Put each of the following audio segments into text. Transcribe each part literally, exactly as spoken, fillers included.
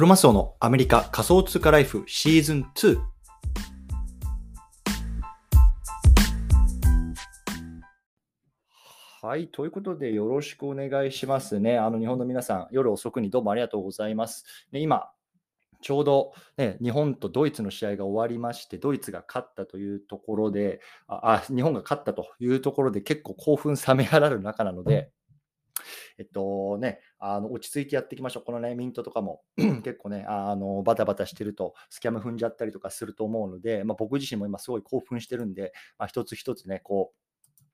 クロマスオのアメリカ仮想通貨ライフシーズンツー。はい、ということでよろしくお願いしますね。あの日本の皆さん、夜遅くにどうもありがとうございます。で今ちょうど、ね、日本とドイツの試合が終わりまして、ドイツが勝ったというところで、あ、日本が勝ったというところで結構興奮冷めやられる中なので、えっとね、あの落ち着いてやっていきましょう。このねミントとかも結構ねあのバタバタしてるとスキャム踏んじゃったりとかすると思うので、まあ、僕自身も今すごい興奮してるんで、まあ、一つ一つねこう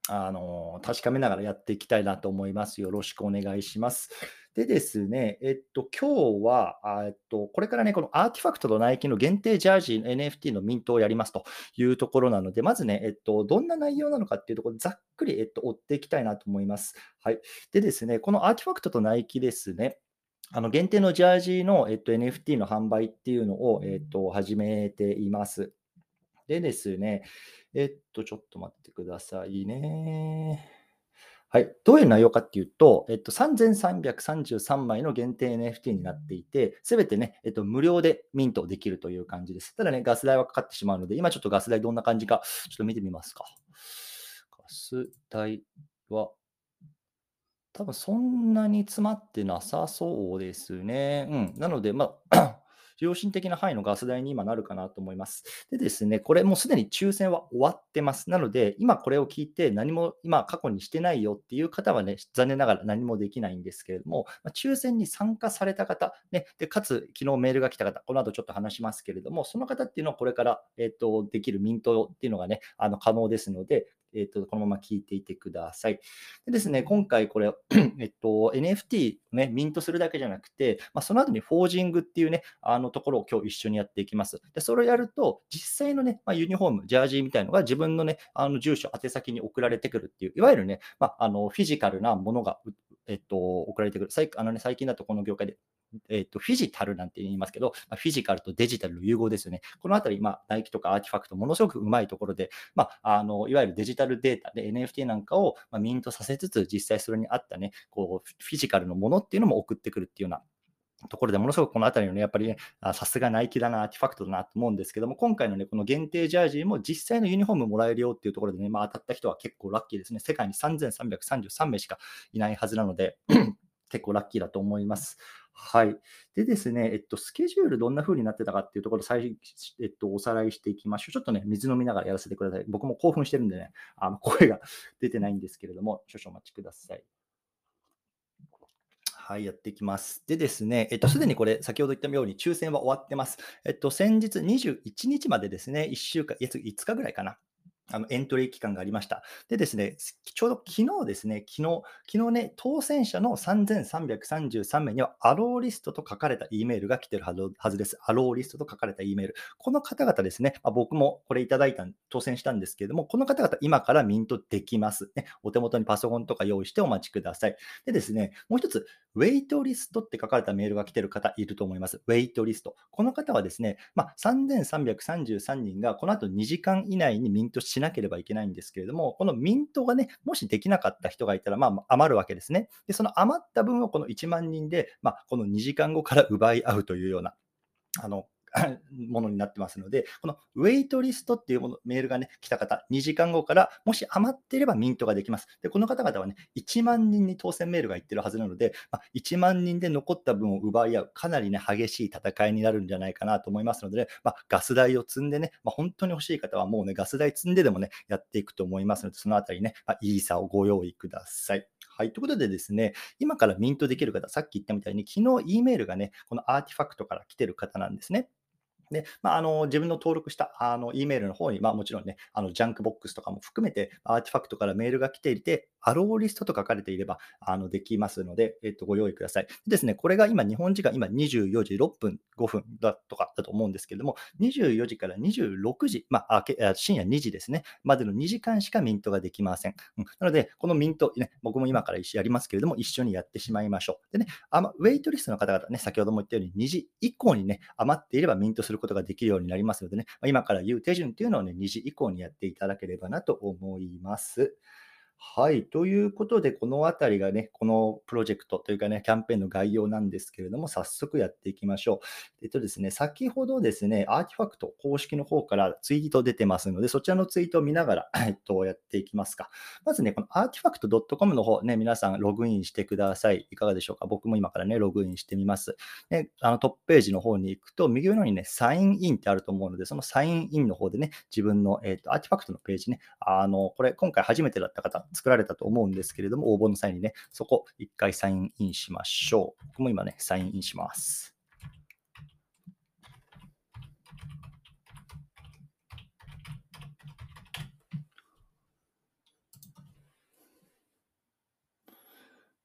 あの確かめながらやっていきたいなと思います。よろしくお願いします。でですね、えっと、今日は、えっと、これからね、このアーティファクトとナイキの限定ジャージ エヌエフティー のミントをやりますというところなので、まずね、えっと、どんな内容なのかっていうところ、ざっくり、えっと、追っていきたいなと思います。はい。でですね、このアーティファクトとナイキですね、あの限定のジャージの、えっと、エヌエフティー の販売っていうのを、えっと、始めています。でですね、えっと、ちょっと待ってくださいね。はい、どういう内容かっていうと、えっと、さんぜんさんびゃくさんじゅうさんまいの限定 エヌエフティー になっていて、すべてね、えっと、無料でミントできるという感じです。ただね、ガス代はかかってしまうので、今ちょっとガス代どんな感じか、ちょっと見てみますか。ガス代は、多分そんなに詰まってなさそうですね。うん、なので、まあ、良心的な範囲のガス代に今なるかなと思います。でですね、これもうすでに抽選は終わってます。なので、今これを聞いて何も今過去にしてないよっていう方はね、残念ながら何もできないんですけれども、抽選に参加された方、ね、でかつ昨日メールが来た方、この後ちょっと話しますけれども、その方っていうのはこれから、えーと、できるミントっていうのがね、あの可能ですので、えっと、このまま聞いていてください。でですね、今回これ、えっと、エヌエフティー ね、ミントするだけじゃなくて、まあ、その後にフォージングっていうね、あのところを今日一緒にやっていきます。で、それをやると、実際のね、まあ、ユニフォーム、ジャージみたいのが自分のね、あの住所、宛先に送られてくるっていう、いわゆるね、まあ、あのフィジカルなものが、えっと、送られてくる。あのね、最近だとこの業界で、えっと、フィジタルなんて言いますけど、まあ、フィジカルとデジタルの融合ですよね。このあたり、まあ、ナイキとかアーティファクト、ものすごくうまいところで、まあ、あのいわゆるデジタルデータで エヌエフティー なんかを、まあ、ミントさせつつ、実際それに合ったね、こう、フィジカルのものっていうのも送ってくるっていうようなところで、ものすごくこのあたりのね、やっぱりね、さすがナイキだな、アーティファクトだなと思うんですけども、今回のね、この限定ジャージも実際のユニフォームもらえるよっていうところでね、まあ、当たった人は結構ラッキーですね。世界にさんぜんさんびゃくさんじゅうさんめいしかいないはずなので、結構ラッキーだと思います。はい。でですね、えっと、スケジュールどんな風になってたかっていうところを最、えっと、おさらいしていきましょう。ちょっとね、水飲みながらやらせてください。僕も興奮してるんでね、あの声が出てないんですけれども、少々お待ちください。はい、やっていきます。でですね、えっと、すでにこれ、先ほど言ったように抽選は終わってます。えっと、先日にじゅういちにちまでですね、いっしゅうかん、いつかぐらいかな。あのエントリー期間がありました。でですね、ちょうど昨日ですね、昨日、昨日ね、当選者のさんぜんさんびゃくさんじゅうさんめいには、アローリストと書かれた E メールが来てるはずです。アローリストと書かれた E メール。この方々ですね、まあ、僕もこれいただいた、当選したんですけれども、この方々、今からミントできます、ね。お手元にパソコンとか用意してお待ちください。でですね、もう一つ、ウェイトリストって書かれたメールが来てる方いると思います。ウェイトリスト。この方はですね、まあ、さんぜんさんびゃくさんじゅうさんにんが、この後にじかん以内にミントししなければいけないんですけれども、このミントがね、もしできなかった人がいたら、まあ、余るわけですね。で、その余った分をこのいちまんにんで、まあ、このにじかんごから奪い合うというような、あの、ものになってますので、このウェイトリストっていうものメールがね、来た方、にじかんごから、もし余っていればミントができます。で、この方々はね、いちまんにんに当選メールがいってるはずなので、まあ、いちまんにんで残った分を奪い合う、かなりね、激しい戦いになるんじゃないかなと思いますので、ね、まあ、ガス代を積んでね、まあ、本当に欲しい方はもうね、ガス代積んででもね、やっていくと思いますので、そのあたりね、まあ、いい差をご用意ください。はい。ということでですね、今からミントできる方、さっき言ったみたいに、昨日 E メールがね、このアーティファクトから来てる方なんですね。で、まあ、あの自分の登録したあの E メールの方に、まあ、もちろんね、あのジャンクボックスとかも含めて、アーティファクトからメールが来ていて、アローリストと書かれていればあのできますので、えっと、ご用意ください。ですね、これが今、日本時間、今にじゅうよじろっぷん、ごふんだとかだと思うんですけれども、にじゅうよじからにじゅうろくじ、まあ、深夜にじですね、までのにじかんしかミントができません。うん、なので、このミント、ね、僕も今から一緒やりますけれども、一緒にやってしまいましょう。でね、あま、ウェイトリストの方々ね、先ほども言ったように、にじ以降にね、余っていればミントすることができるようになりますのでね、今から言う手順というのをね、にじ以降にやっていただければなと思います。はい。ということで、このあたりがね、このプロジェクトというかね、キャンペーンの概要なんですけれども、早速やっていきましょう。えっとですね、先ほどですね、アーティファクト公式の方からツイート出てますので、そちらのツイートを見ながら、えっと、やっていきますか。まずね、このアーティファクト .com の方ね、皆さんログインしてください。いかがでしょうか。僕も今からね、ログインしてみます。ね、あのトップページの方に行くと、右上の方にね、サインインってあると思うので、そのサインインの方でね、自分の、えっと、アーティファクトのページね、あの、これ、今回初めてだった方、作られたと思うんですけれども、応募の際にね、そこ一回サインインしましょう。僕も今ね、サインインします。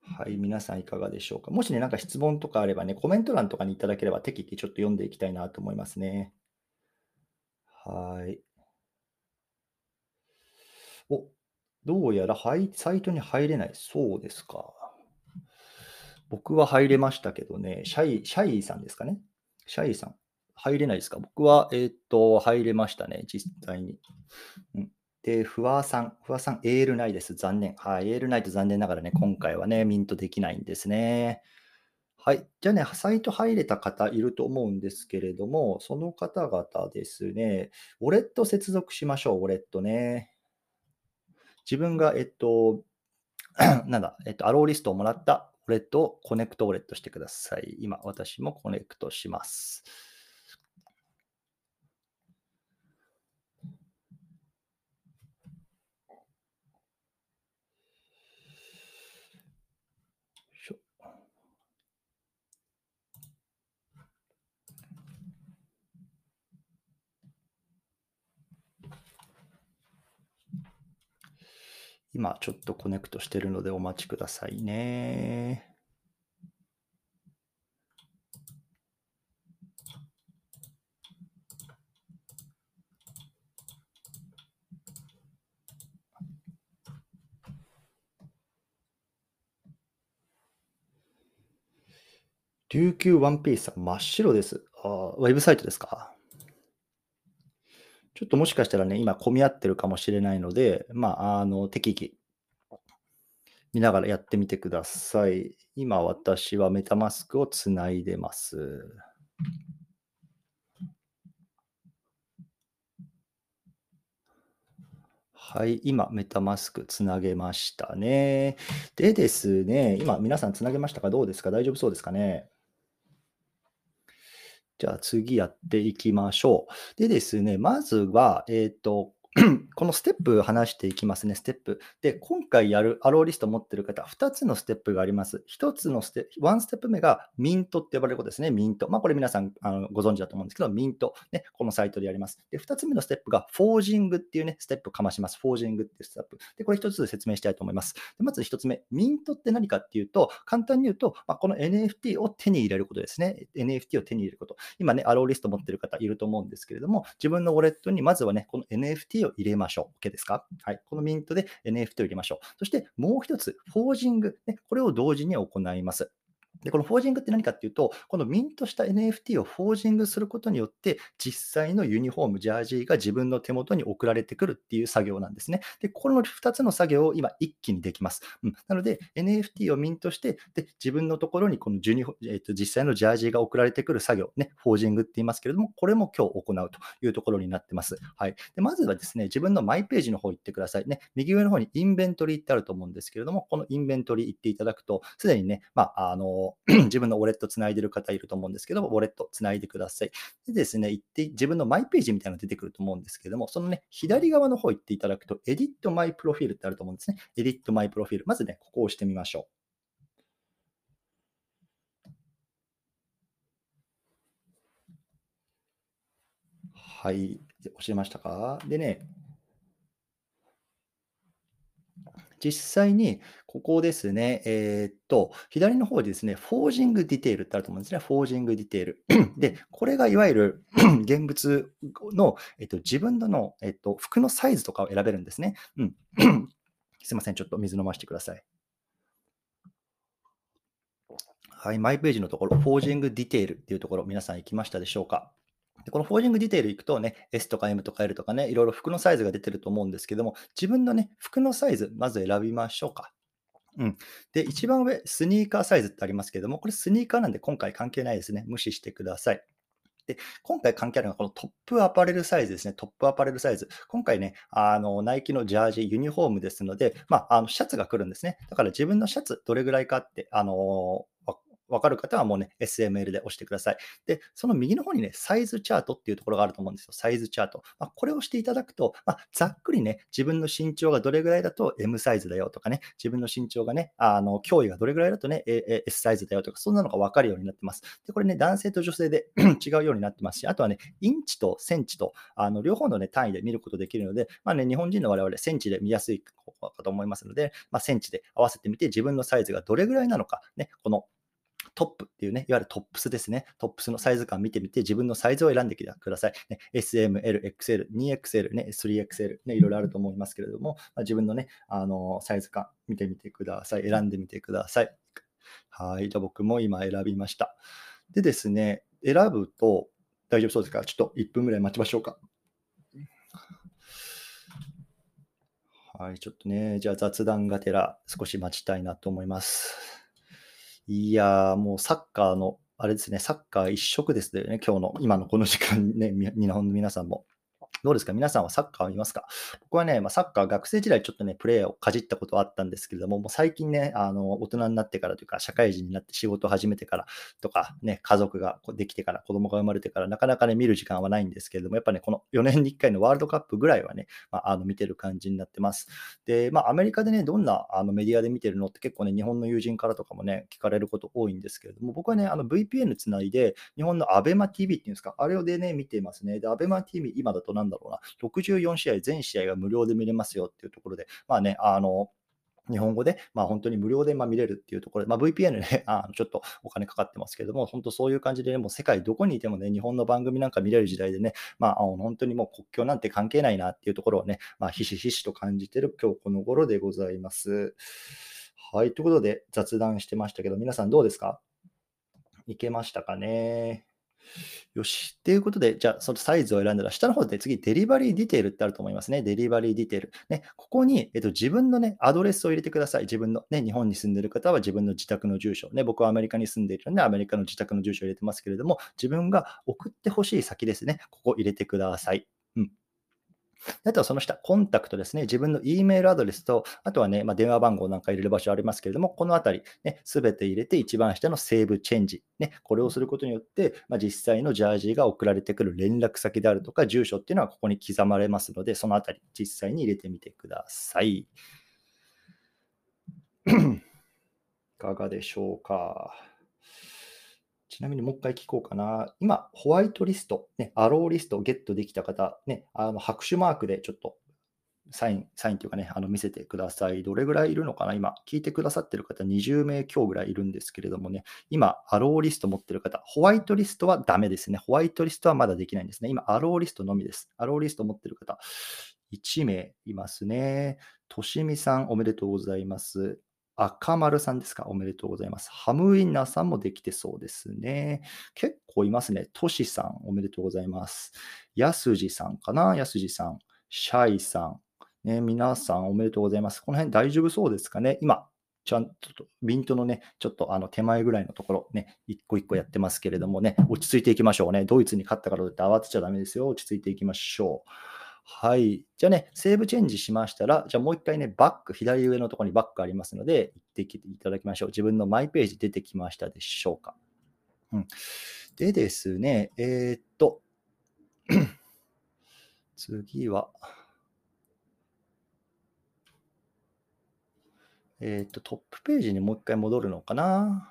はい、皆さんいかがでしょうか。もしね、なんか質問とかあればね、コメント欄とかにいただければ適宜ちょっと読んでいきたいなと思いますね。はい。お、どうやらサイトに入れない。そうですか。僕は入れましたけどね。シャイ、シャイさんですかね。シャイさん。入れないですか。僕は、えー、っと、入れましたね。実際に。うん、で、ふわさん。ふわさん、エールないです。残念。はい。エールないと残念ながらね、今回はね、ミントできないんですね。はい。じゃあね、サイト入れた方いると思うんですけれども、その方々ですね、ウォレット接続しましょう。ウォレットね。自分が、えっと、なんだ、えっと、アローリストをもらったウォレットをコネクトウォレットしてください。今、私もコネクトします。今ちょっとコネクトしてるのでお待ちくださいね。琉球ワンピースさん真っ白です。あ、ウェブサイトですか。ちょっともしかしたらね、今混み合ってるかもしれないので、まあ、あの、適宜見ながらやってみてください。今、私はメタマスクをつないでます。はい、今、メタマスクつなげましたね。でですね、今、皆さんつなげましたか？どうですか？大丈夫そうですかね？じゃあ次やっていきましょう。でですね、まずは、えっと、このステップ話していきますね、ステップ。で、今回やるアローリスト持ってる方、ふたつのステップがあります。ひとつのステップ、いちステップ目がミントって呼ばれることですね、ミント。まあこれ皆さんあのご存知だと思うんですけど、ミント、ね、このサイトでやります。で、ふたつめのステップがフォージングっていうね、ステップかまします。フォージングっていうステップ。で、これひとつ説明したいと思います。で、まずひとつめ、ミントって何かっていうと、簡単に言うと、まあ、この エヌエフティー を手に入れることですね。エヌエフティー を手に入れること。今ね、アローリスト持ってる方いると思うんですけれども、自分のウォレットにまずはね、この エヌエフティーを入れましょう。OK ですか？はい。このミントで エヌエフティー を入れましょう。そしてもう一つ、フォージング、ね。これを同時に行います。で、このフォージングって何かっていうと、このミントした エヌエフティー をフォージングすることによって、実際のユニフォーム、ジャージーが自分の手元に送られてくるっていう作業なんですね。で、このふたつの作業を今一気にできます。うん、なので、エヌエフティー をミントして、で、自分のところにこのジュニフォ、えーと、実際のジャージーが送られてくる作業、ね、フォージングって言いますけれども、これも今日行うというところになってます。はい。で、まずはですね、自分のマイページの方行ってくださいね。右上の方にインベントリーってあると思うんですけれども、このインベントリー行っていただくと、すでにね、まあ、あの、自分のウォレットつないでる方いると思うんですけども、ウォレットつないでください。でですね、行って自分のマイページみたいなの出てくると思うんですけれども、そのね、左側の方行っていただくと、エディットマイプロフィールってあると思うんですね。エディットマイプロフィール。まずね、ここを押してみましょう。はい。押しましたか？でね、実際に、ここですね、えー、っと、左の方でですね、フォージングディテールってあると思うんですね。フォージングディテール。で、これがいわゆる現物の、えっと、自分の、えっと、服のサイズとかを選べるんですね。うん、すいません、ちょっと水飲ませてください。はい、マイページのところ、フォージングディテールっていうところ、皆さん行きましたでしょうか？でこのフォージングディテール行くとね、S とか M とか L とかね、いろいろ服のサイズが出てると思うんですけども、自分のね、服のサイズ、まず選びましょうか。うん。で、一番上、スニーカーサイズってありますけども、これスニーカーなんで今回関係ないですね。無視してください。で、今回関係あるのはこのトップアパレルサイズですね。トップアパレルサイズ。今回ね、あの、ナイキのジャージ、ユニフォームですので、まあ、あのシャツが来るんですね。だから自分のシャツ、どれぐらいかって、あのー、わかる方はもうね、エスエムエル で押してください。で、その右の方にね、サイズチャートっていうところがあると思うんですよ。サイズチャート。まあ、これをしていただくと、まあ、ざっくりね、自分の身長がどれぐらいだと M サイズだよとかね、自分の身長がね、あの、胸囲がどれぐらいだとね、S サイズだよとか、そんなのがわかるようになってます。で、これね、男性と女性で違うようになってますし、あとはね、インチとセンチと、あの、両方のね、単位で見ることできるので、まあね、日本人の我々、センチで見やすいかと思いますので、まあ、センチで合わせてみて、自分のサイズがどれぐらいなのか、ね、この、トップっていうね、いわゆるトップスですね。トップスのサイズ感見てみて、自分のサイズを選んでください。ね、エスエムエル、エックスエル、ツーエックスエル、ね、スリーエックスエル、ね、いろいろあると思いますけれども、まあ、自分のね、あのー、サイズ感見てみてください。選んでみてください。はい。じゃあ僕も今選びました。でですね、選ぶと大丈夫そうですか？ちょっといっぷんぐらい待ちましょうか。はい。ちょっとね、じゃあ雑談がてら少し待ちたいなと思います。いやー、もうサッカーの、あれですね、サッカー一色ですよね、今日の、今のこの時間ね、日本の皆さんも。どうですか？皆さんはサッカーを見ますか？僕はね、まあ、サッカー、学生時代ちょっとね、プレーをかじったことはあったんですけれども、もう最近ね、あの、大人になってからというか、社会人になって仕事を始めてからとか、ね、家族ができてから、子供が生まれてから、なかなかね、見る時間はないんですけれども、やっぱね、このよねんにいっかいのワールドカップぐらいはね、まあ、あの見てる感じになってます。で、まあ、アメリカでね、どんなあのメディアで見てるのって結構ね、日本の友人からとかもね、聞かれること多いんですけれども、僕はね、あの ブイピーエヌ つないで、日本の アベマティーブイ っていうんですか、あれでね、見ていますね。で、アベマティーブイ、今だと何だろうな、ろくじゅうよんしあい全試合が無料で見れますよっていうところで、まあね、あの日本語で、まあ、本当に無料でまあ見れるっていうところで、まあ、ブイピーエヌ ね、あのちょっとお金かかってますけども、本当そういう感じで、ね、もう世界どこにいてもね、日本の番組なんか見れる時代でね、まあ、あの本当にもう国境なんて関係ないなっていうところをね、まあ、ひしひしと感じてる今日この頃でございます。はい、ということで雑談してましたけど、皆さんどうですか？いけましたかね？よし。ということで、じゃあ、そのサイズを選んだら、下の方で次、デリバリーディテールってあると思いますね。デリバリーディテール。ね、ここに、えっと、自分のね、アドレスを入れてください。自分の、ね、日本に住んでいる方は自分の自宅の住所。ね、僕はアメリカに住んでいるので、アメリカの自宅の住所を入れてますけれども、自分が送ってほしい先ですね。ここ入れてください。うん。あとはその下、コンタクトですね。自分の E メールアドレスと、あとはね、まあ、電話番号なんか入れる場所ありますけれども、このあたり、すべて入れて一番下のセーブチェンジ。ね、これをすることによって、まあ、実際のジャージが送られてくる連絡先であるとか、住所っていうのはここに刻まれますので、そのあたり、実際に入れてみてください。いかがでしょうか。ちなみにもう一回聞こうかな。今、ホワイトリスト、ね、アローリストをゲットできた方、ね、あの拍手マークでちょっとサイン、サインというかね、あの見せてください。どれぐらいいるのかな今、聞いてくださってる方にじゅうめい強ぐらいいるんですけれどもね、今、アローリスト持ってる方、ホワイトリストはダメですね。ホワイトリストはまだできないんですね。今、アローリストのみです。アローリスト持ってる方、いちめいいますね。としみさん、おめでとうございます。赤丸さんですか？おめでとうございます。ハムウィンナーさんもできてそうですね。結構いますね。トシさん、おめでとうございます。やすじさんかな？やすじさん。シャイさん。ね、皆さんおめでとうございます。この辺大丈夫そうですかね？今、ちゃんと、ビントのね、ちょっとあの手前ぐらいのところ、ね、一個一個やってますけれどもね、落ち着いていきましょうね。ドイツに勝ったからといって慌てちゃダメですよ。落ち着いていきましょう。はい。じゃあね、セーブチェンジしましたら、じゃあもう一回ね、バック、左上のところにバックありますので、行ってきていただきましょう。自分のマイページ出てきましたでしょうか。うん、でですね、えー、っと、次は、えー、っと、トップページにもう一回戻るのかな。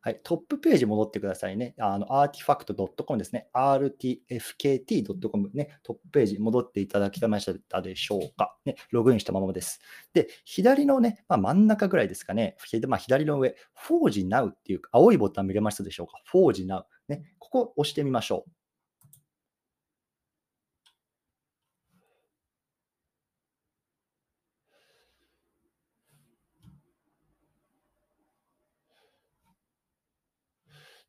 はい、トップページ戻ってくださいね。あの、アーティファクトドットコム ですね。アールティーエフケーティードットコム ね。トップページ戻っていただきましたでしょうか。ね、ログインしたままです。で、左のね、まあ、真ん中ぐらいですかね。まあ、左の上、Forge Now っていう青いボタン見れましたでしょうか。Forge Now。ね、ここを押してみましょう。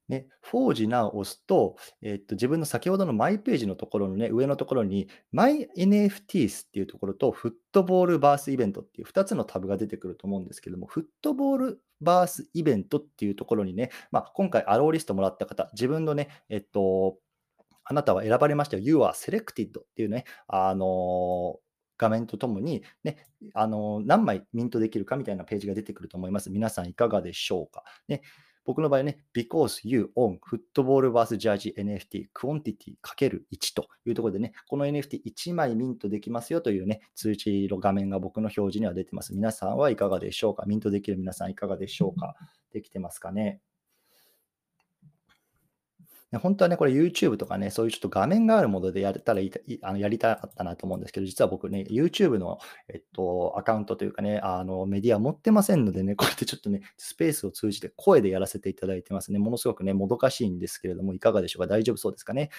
ね、フォージ Now を押すと、えっと、自分の先ほどのマイページのところのね、上のところに My エヌエフティーエス っていうところとフットボールバースイベントっていうふたつのタブが出てくると思うんですけども、フットボールバースイベントっていうところにね、まあ、今回アローリストもらった方、自分のね、えっと、あなたは選ばれましたよ、You are selected っていうね、あのー、画面とともに、ね、あのー、何枚ミントできるかみたいなページが出てくると思います。皆さんいかがでしょうか。ね、僕の場合ね、because you own football vs jersey エヌエフティー quantity かけるいち というところでね、この エヌエフティーいち 枚ミントできますよというね、通知の画面が僕の表示には出てます。皆さんはいかがでしょうか。ミントできる皆さんいかがでしょうか。できてますかね。本当はね、これ YouTube とかね、そういうちょっと画面があるものでやれたらいい、あのやりたかったなと思うんですけど、実は僕ね、YouTube の、えっと、アカウントというかね、あのメディア持ってませんのでね、こうやってちょっとね、スペースを通じて声でやらせていただいてますね。ものすごくね、もどかしいんですけれども、いかがでしょうか。大丈夫そうですかね。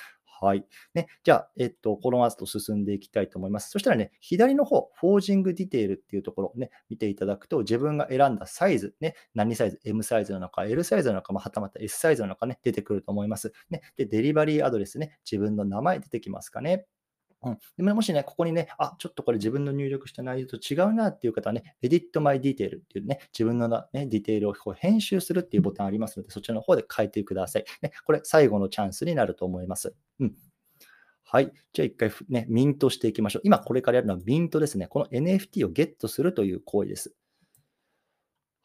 はい。ね、じゃあ、えっと、この後進んでいきたいと思います。そしたらね、左の方、フォージングディテールっていうところをね、見ていただくと、自分が選んだサイズ、ね、何サイズ、M サイズなのか、L サイズなのか、まあ、はたまた S サイズなのかね、出てくると思います。ね、でデリバリーアドレスね、自分の名前出てきますかね。うん、でもしね、ここにね、あ、ちょっとこれ自分の入力した内容と違うなっていう方はね、Edit My Detail っていうね、自分の、ね、ディテールをこう編集するっていうボタンありますので、そちらの方で変えてください。ね、これ、最後のチャンスになると思います。うん。はい。じゃあ一回、ね、ミントしていきましょう。今、これからやるのはミントですね。この エヌエフティー をゲットするという行為です。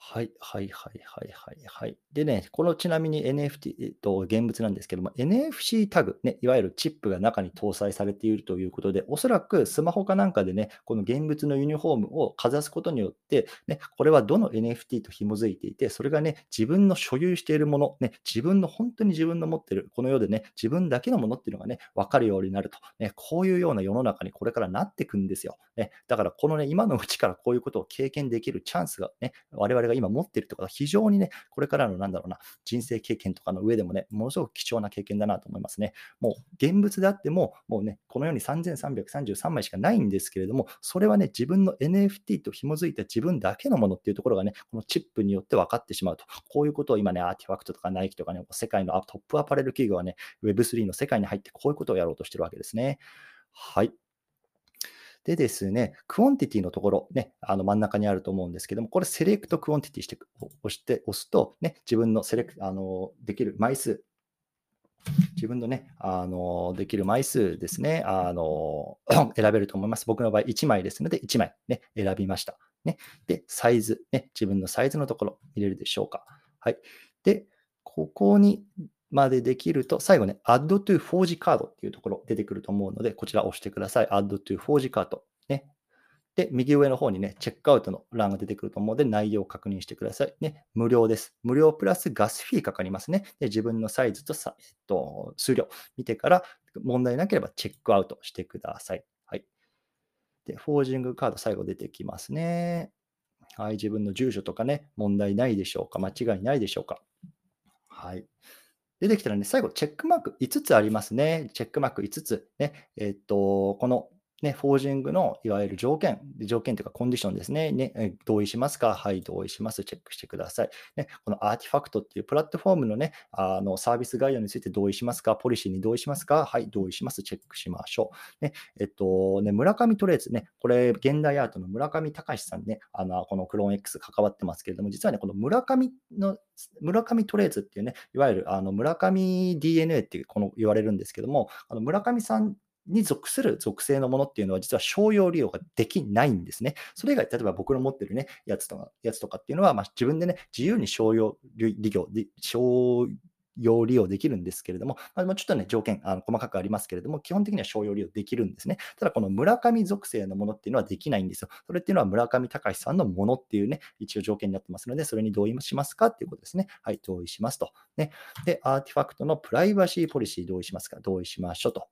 はいはいはいはいはいはい。でね、このちなみに エヌエフティー、えっと、現物なんですけども、エヌエフシー タグ、ね、いわゆるチップが中に搭載されているということで、おそらくスマホかなんかでね、この現物のユニフォームをかざすことによって、ね、これはどの エヌエフティー と紐づいていて、それがね、自分の所有しているもの、ね、自分の本当に自分の持っている、この世でね、自分だけのものっていうのがね、分かるようになると、ね、こういうような世の中にこれからなっていくんですよ。ね、だから、このね、今のうちからこういうことを経験できるチャンスがね、我々が今持っているとか非常にね、これからのなんだろうな、人生経験とかの上でもね、ものすごく貴重な経験だなと思いますね。もう現物であっても、もうね、このようにさんぜんさんびゃくさんじゅうさんまいしかないんですけれども、それはね、自分の エヌエフティー と紐づいた自分だけのものっていうところがね、このチップによって分かってしまうと。こういうことを今ね、アーティファクトとかナイキとかね、世界のトップアパレル企業はね、ウェブスリー の世界に入ってこういうことをやろうとしてるわけですね。はい。でですね、クオンティティのところ、ね、あの真ん中にあると思うんですけども、これセレクトクオンティティして押して押すと、ね、自分のセレクトあのできる枚数、自分のね、あのできる枚数ですね、あの選べると思います。僕の場合いちまいですので、いちまい、ね、選びました、ね。で、サイズ、ね、自分のサイズのところ見れるでしょうか。はい。で、ここにまでできると、最後ね、Add to Forge Card っていうところ出てくると思うので、こちらを押してください。Add to Forge Card。ね。で、右上の方にね、チェックアウトの欄が出てくると思うので、内容を確認してください。ね。無料です。無料プラスガスフィーかかりますね。で、自分のサイズとさ、えっと、数量見てから、問題なければチェックアウトしてください。はい。で、フォージングカード、最後出てきますね。はい。自分の住所とかね、問題ないでしょうか。間違いないでしょうか。はい。出てきたらね、最後、チェックマークいつつありますね。チェックマークいつつ。ね、えっと、この、ね、フォージングのいわゆる条件、条件というかコンディションですね。ね、同意しますか？はい、同意します。チェックしてください。ね、このアーティファクトっていうプラットフォームのね、あのサービス概要について同意しますか？ポリシーに同意しますか？はい、同意します。チェックしましょう。ね、えっと、ね、村上トレーズね、これ、現代アートの村上隆さんね、あの、このクローン X 関わってますけれども、実はね、この村上の村上トレーズっていうね、いわゆるあの村上 ディーエヌエー っていうこの言われるんですけども、あの村上さんに属する属性のものっていうのは実は商用利用ができないんですね。それ以外、例えば僕の持ってるね、やつとか、やつとかっていうのは、まあ、自分でね、自由に商用利用、商用利用できるんですけれども、まあ、ちょっとね、条件あの細かくありますけれども、基本的には商用利用できるんですね。ただ、この村上属性のものっていうのはできないんですよ。それっていうのは村上隆さんのものっていうね、一応条件になってますので、それに同意しますかっていうことですね。はい、同意しますと。ね、で、アーティファクトのプライバシーポリシー同意しますか？同意しましょうと。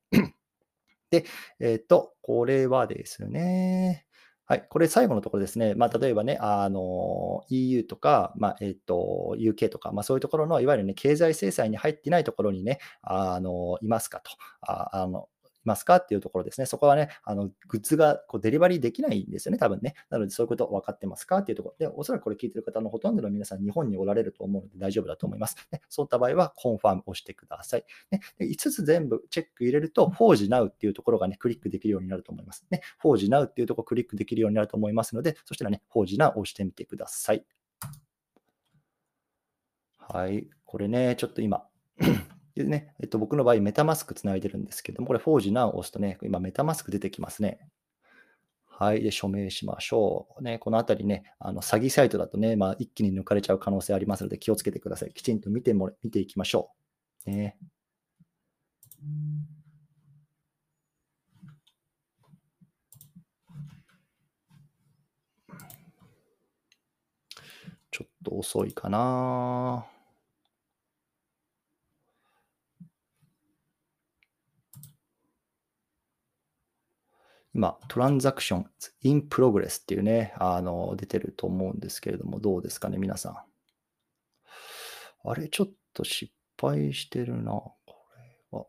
で、えっと、これはですね、はい、これ最後のところですね、まあ、例えばね、あの イーユー とか、まあえっと、ユーケー とか、まあ、そういうところの、いわゆる、ね、経済制裁に入っていないところにね、あのいますかと。ああのますかっていうところですね。そこはね、あのグッズがこうデリバリーできないんですよね、多分ね。なので、そういうこと分かってますかっていうところで、おそらくこれ聞いてる方のほとんどの皆さん、日本におられると思うので大丈夫だと思います。ね、そういった場合は、コンファームをしてください。ね、でいつつ全部チェック入れると、Forge Now っていうところがね、クリックできるようになると思います。ね、Forge Now っていうところをクリックできるようになると思いますので、そしたらね、Forge Now を押してみてください。はい、これね、ちょっと今。でね、えっと、僕の場合、メタマスクつないでるんですけども、これ、Forge Now を押すとね、今、メタマスク出てきますね。はい。で、署名しましょう。ね、このあたりね、あの詐欺サイトだとね、まあ、一気に抜かれちゃう可能性ありますので、気をつけてください。きちんと見ても、見ていきましょう。ね。ちょっと遅いかな。今、トランザクション、インプログレスっていうね、あの、出てると思うんですけれども、どうですかね、皆さん。あれ、ちょっと失敗してるな、これは。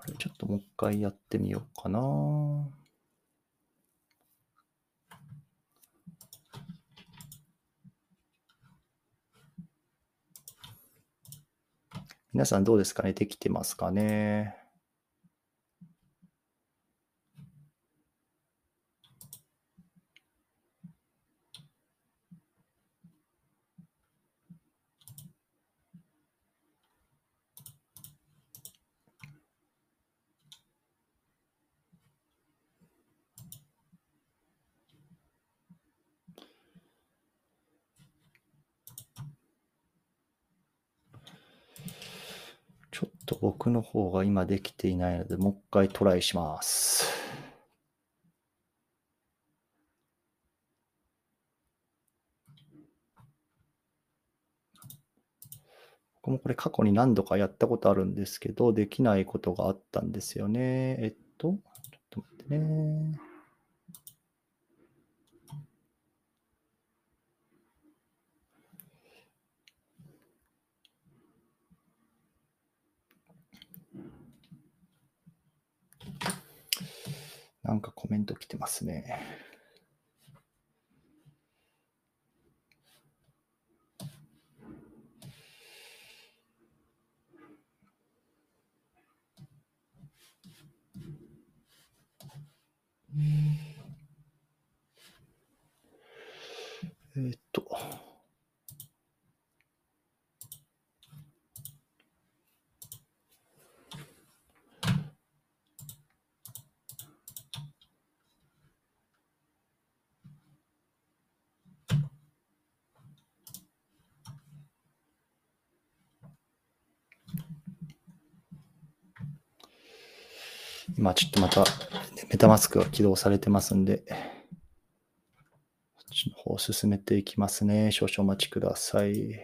あれ、ちょっともう一回やってみようかな。皆さんどうですかね、できてますかね。僕の方が今できていないので、もう一回トライします。僕もこれ過去に何度かやったことあるんですけど、できないことがあったんですよね。えっと、ちょっと待ってね。なんかコメント来てますね。えー、っと。今ちょっとまたメタマスクが起動されてますんで、そっちの方を進めていきますね。少々お待ちください。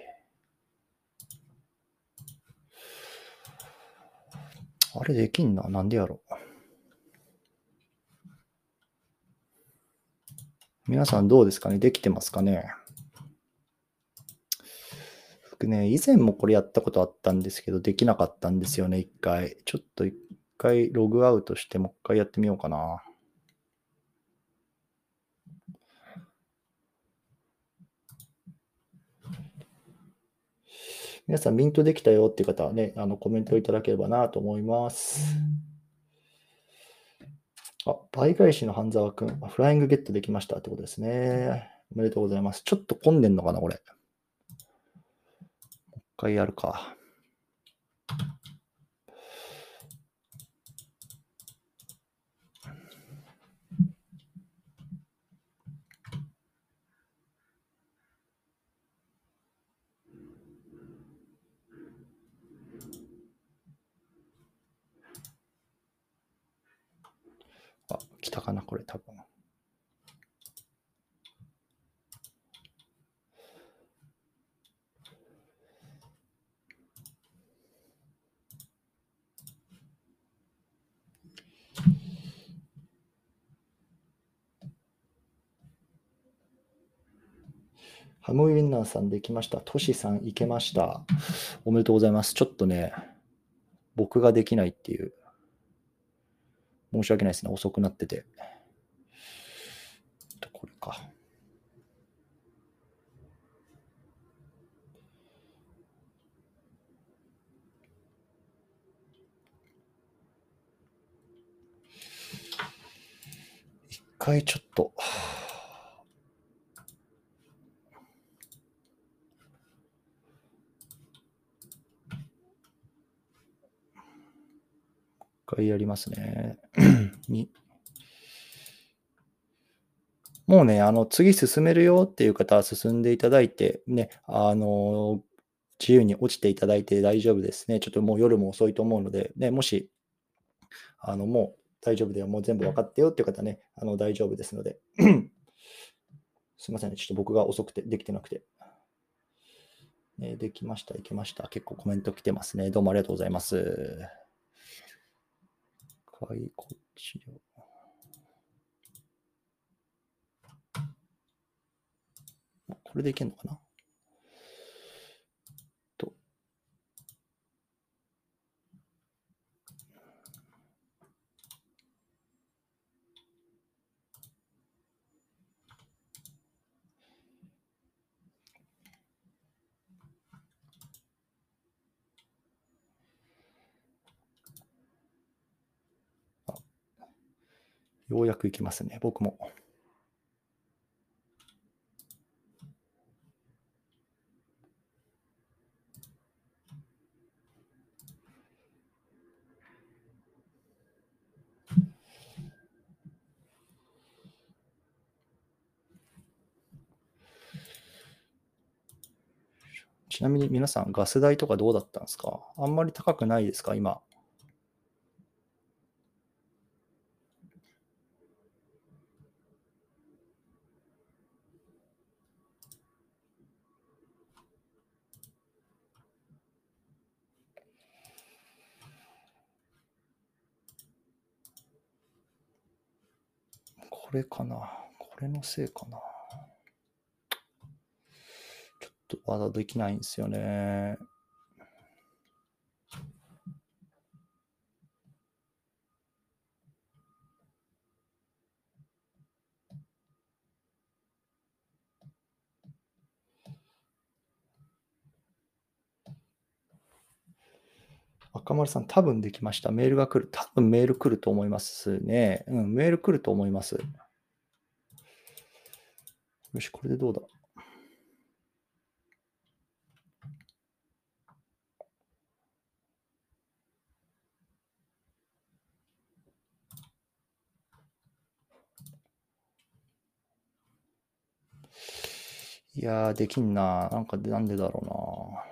あれできんな。なんでやろう。皆さんどうですかね、できてますかね。僕ね、以前もこれやったことあったんですけど、できなかったんですよね、一回。ちょっと一回ログアウトしてもう一回やってみようかな。皆さんミントできたよっていう方はね、あのコメントをいただければなと思います。あ、倍返しの半沢くん、フライングゲットできましたってことですね。おめでとうございます。ちょっと混んでんのかな、これ。もう一回やるか。あ、来たかな、これ多分。ハムウィンナーさんできました。トシさんいけました。おめでとうございます。ちょっとね、僕ができないっていう。申し訳ないですね。遅くなってて。これか。一回ちょっと。一回やりますね。にもうね、あの次進めるよっていう方は進んでいただいて、ね、あの自由に落ちていただいて大丈夫ですね。ちょっともう夜も遅いと思うので、ね、もしあのもう大丈夫ではもう全部分かってよっていう方ね、あの大丈夫ですので。すいませんね、ちょっと僕が遅くてできてなくて。ね、できました、いけました。結構コメント来てますね。どうもありがとうございます。はい、こっちを。これでいけるのかなと。ようやくいきますね、僕も。ちなみに皆さん、ガス代とかどうだったんですか？あんまり高くないですか、今。これかな、これのせいかな。ちょっとまだできないんですよね。赤丸さん、多分できました。メールが来る。多分メール来ると思いますね。うん、メール来ると思います。よし、これでどうだ。いやー、できんな。なんかなんでだろうな。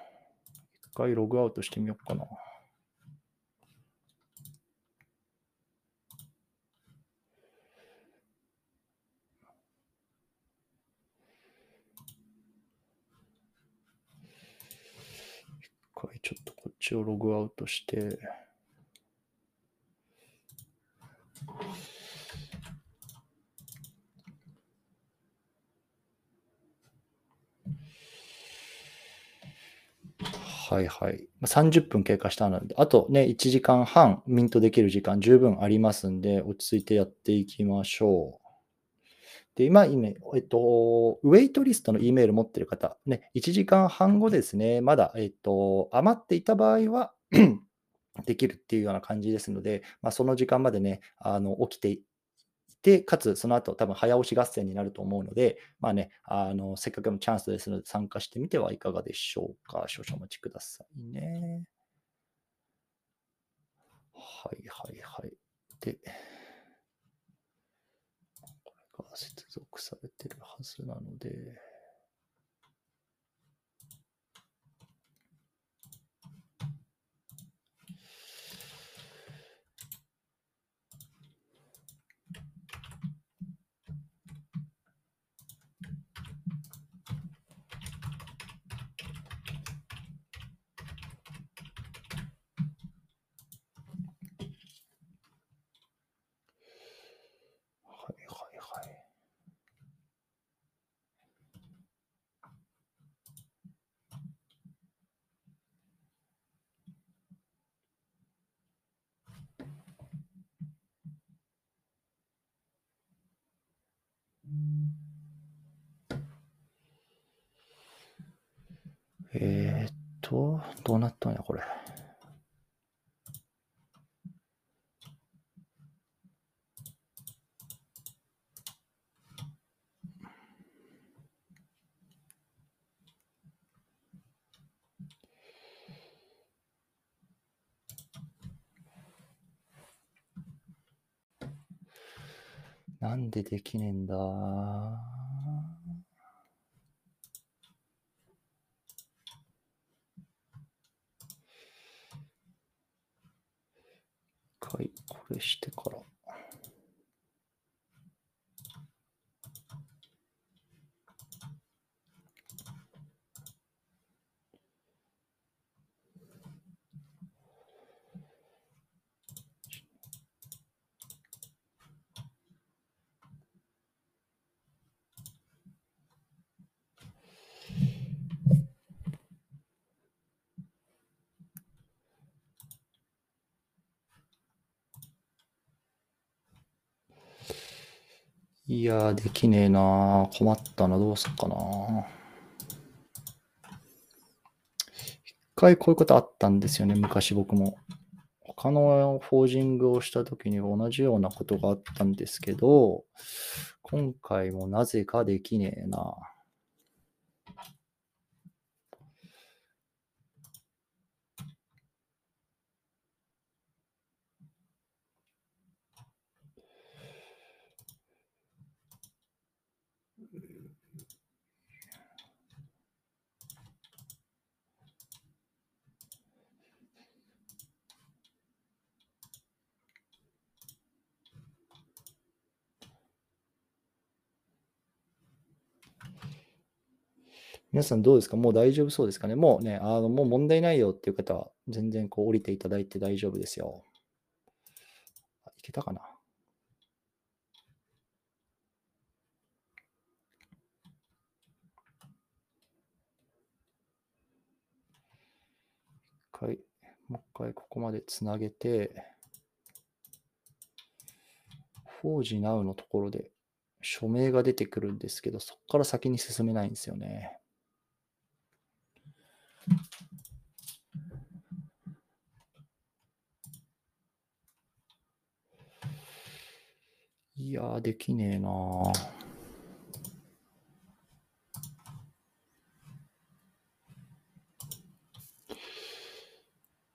一回ログアウトしてみようかな。ちょっとこっちをログアウトして、はいはい、さんじゅっぷん経過したので、あとね、いちじかんはんミントできる時間十分ありますんで、落ち着いてやっていきましょう。で、今、ね、えっと、ウェイトリストの E メール持ってる方、ね、いちじかんはんごですね、まだ、えっと、余っていた場合はできるっていうような感じですので、まあ、その時間までね、あの起きていて、かつその後多分早押し合戦になると思うので、まあね、あのせっかくのチャンスですので、参加してみてはいかがでしょうか。少々お待ちくださいね。はいはいはい。で、接続されてるはずなので、えー、っと、どうなったんや、これ。なんでできねえんだ。一回これしてから。いやー、できねえなー。困ったな。どうすっかなー。一回こういうことあったんですよね。昔僕も。他のフォージングをしたときに同じようなことがあったんですけど、今回もなぜかできねえなー。皆さんどうですか？もう大丈夫そうですかね？もうね、あの、もう問題ないよっていう方は、全然こう降りていただいて大丈夫ですよ。いけたかな？一回、もう一回ここまでつなげて、Forge Now のところで署名が出てくるんですけど、そこから先に進めないんですよね。いやー、できねえなー。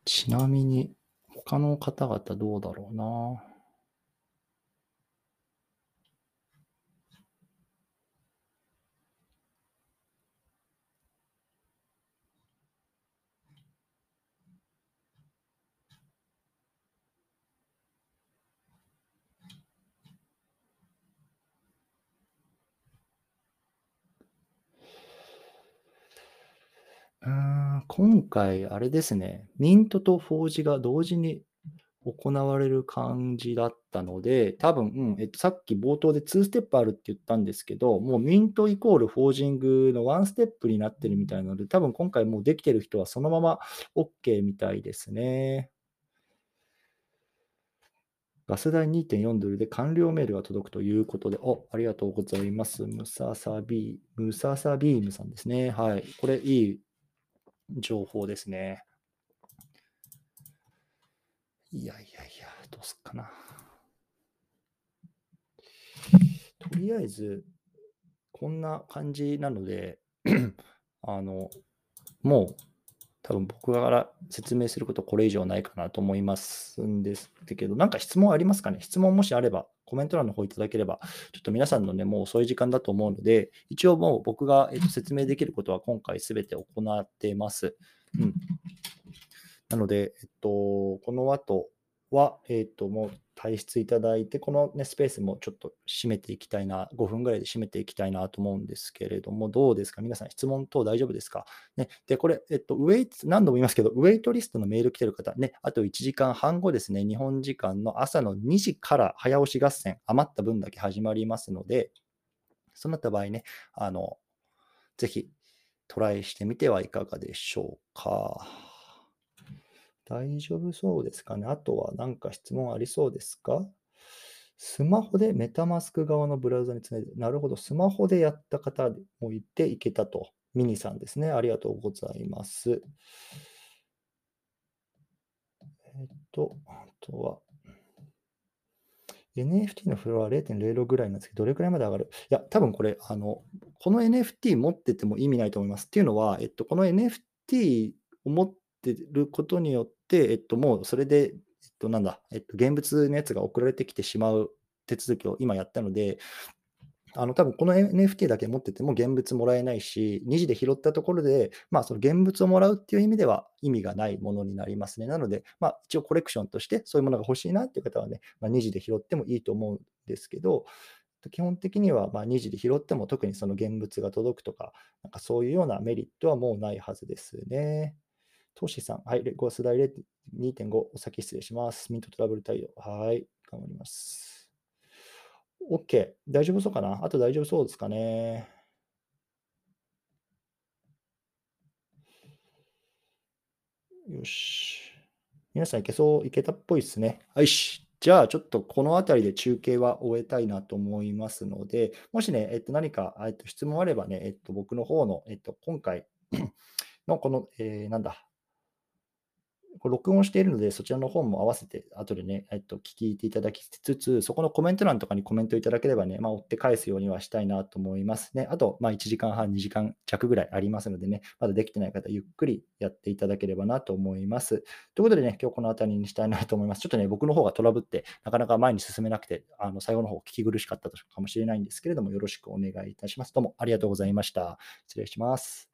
ちなみに他の方々どうだろうな。うーん、今回、あれですね、ミントとフォージが同時に行われる感じだったので、多分、うん、えっと、さっき冒頭でにステップあるって言ったんですけど、もうミントイコールフォージングのいちステップになってるみたいなので、多分今回もうできてる人はそのまま OK みたいですね。ガス代 にてんよん ドルで完了メールが届くということで、お、ありがとうございます。ムササビ、ムササビームさんですね。はい。これいい情報ですね。いやいやいや、どうすっかな。とりあえず、こんな感じなので、あの、もう、多分僕から説明することこれ以上ないかなと思いますんですけど、なんか質問ありますかね？質問もしあれば、コメント欄の方いただければ、ちょっと皆さんのね、もう遅い時間だと思うので、一応もう僕が、えっと、説明できることは今回すべて行っています。うん。なので、えっと、この後は、えっと、もう退出いただいて、この、ね、スペースもちょっと締めていきたいな、ごふんぐらいで締めていきたいなと思うんですけれども、どうですか？皆さん質問等大丈夫ですか？ね、で、これ、えっと、ウェイト、何度も言いますけど、ウェイトリストのメール来てる方、ね、あといちじかんはんごですね、日本時間の朝のにじから早押し合戦、余った分だけ始まりますので、そうなった場合ね、あの、ぜひトライしてみてはいかがでしょうか。大丈夫そうですかね。あとは何か質問ありそうですか？スマホでメタマスク側のブラウザにつないで、なるほど、スマホでやった方もいていけたと。ミニさんですね。ありがとうございます。えっと、あとは、エヌエフティー のフロア ゼロ点ゼロろく ぐらいなんですけど、どれくらいまで上がる？いや、多分これ、あの、この エヌエフティー 持ってても意味ないと思います。っていうのは、えっと、この エヌエフティー を持ってることによって、えっと、もうそれで、えっと、なんだ、えっと、現物のやつが送られてきてしまう手続きを今やったので、あの多分この エヌエフティー だけ持ってても現物もらえないし、にじで拾ったところで、まあ、その現物をもらうっていう意味では意味がないものになりますね。なので、まあ、一応コレクションとしてそういうものが欲しいなっていう方はね、まあ、に次で拾ってもいいと思うんですけど、基本的にはまあに次で拾っても特にその現物が届くとか、なんかそういうようなメリットはもうないはずですね。トシさん、はい、レゴスダイ にてんご お先失礼します。ミントトラブル対応。はい、頑張ります。OK。大丈夫そうかな？あと大丈夫そうですかね。よし。皆さんいけそう、いけたっぽいですね。はいし。じゃあ、ちょっとこのあたりで中継は終えたいなと思いますので、もしね、えっと、何か、えっと、質問あればね、えっと、僕の方の、えっと、今回のこの、えー、なんだ。録音しているので、そちらの方も合わせて、後でね、えっと、聞いていただきつつ、そこのコメント欄とかにコメントいただければね、まあ、追って返すようにはしたいなと思いますね。あと、まあ、いちじかんはん、にじかん弱ぐらいありますのでね、まだできてない方、ゆっくりやっていただければなと思います。ということでね、今日この辺りにしたいなと思います。ちょっとね、僕の方がトラブって、なかなか前に進めなくて、あの最後の方、聞き苦しかったかもしれないんですけれども、よろしくお願いいたします。どうもありがとうございました。失礼します。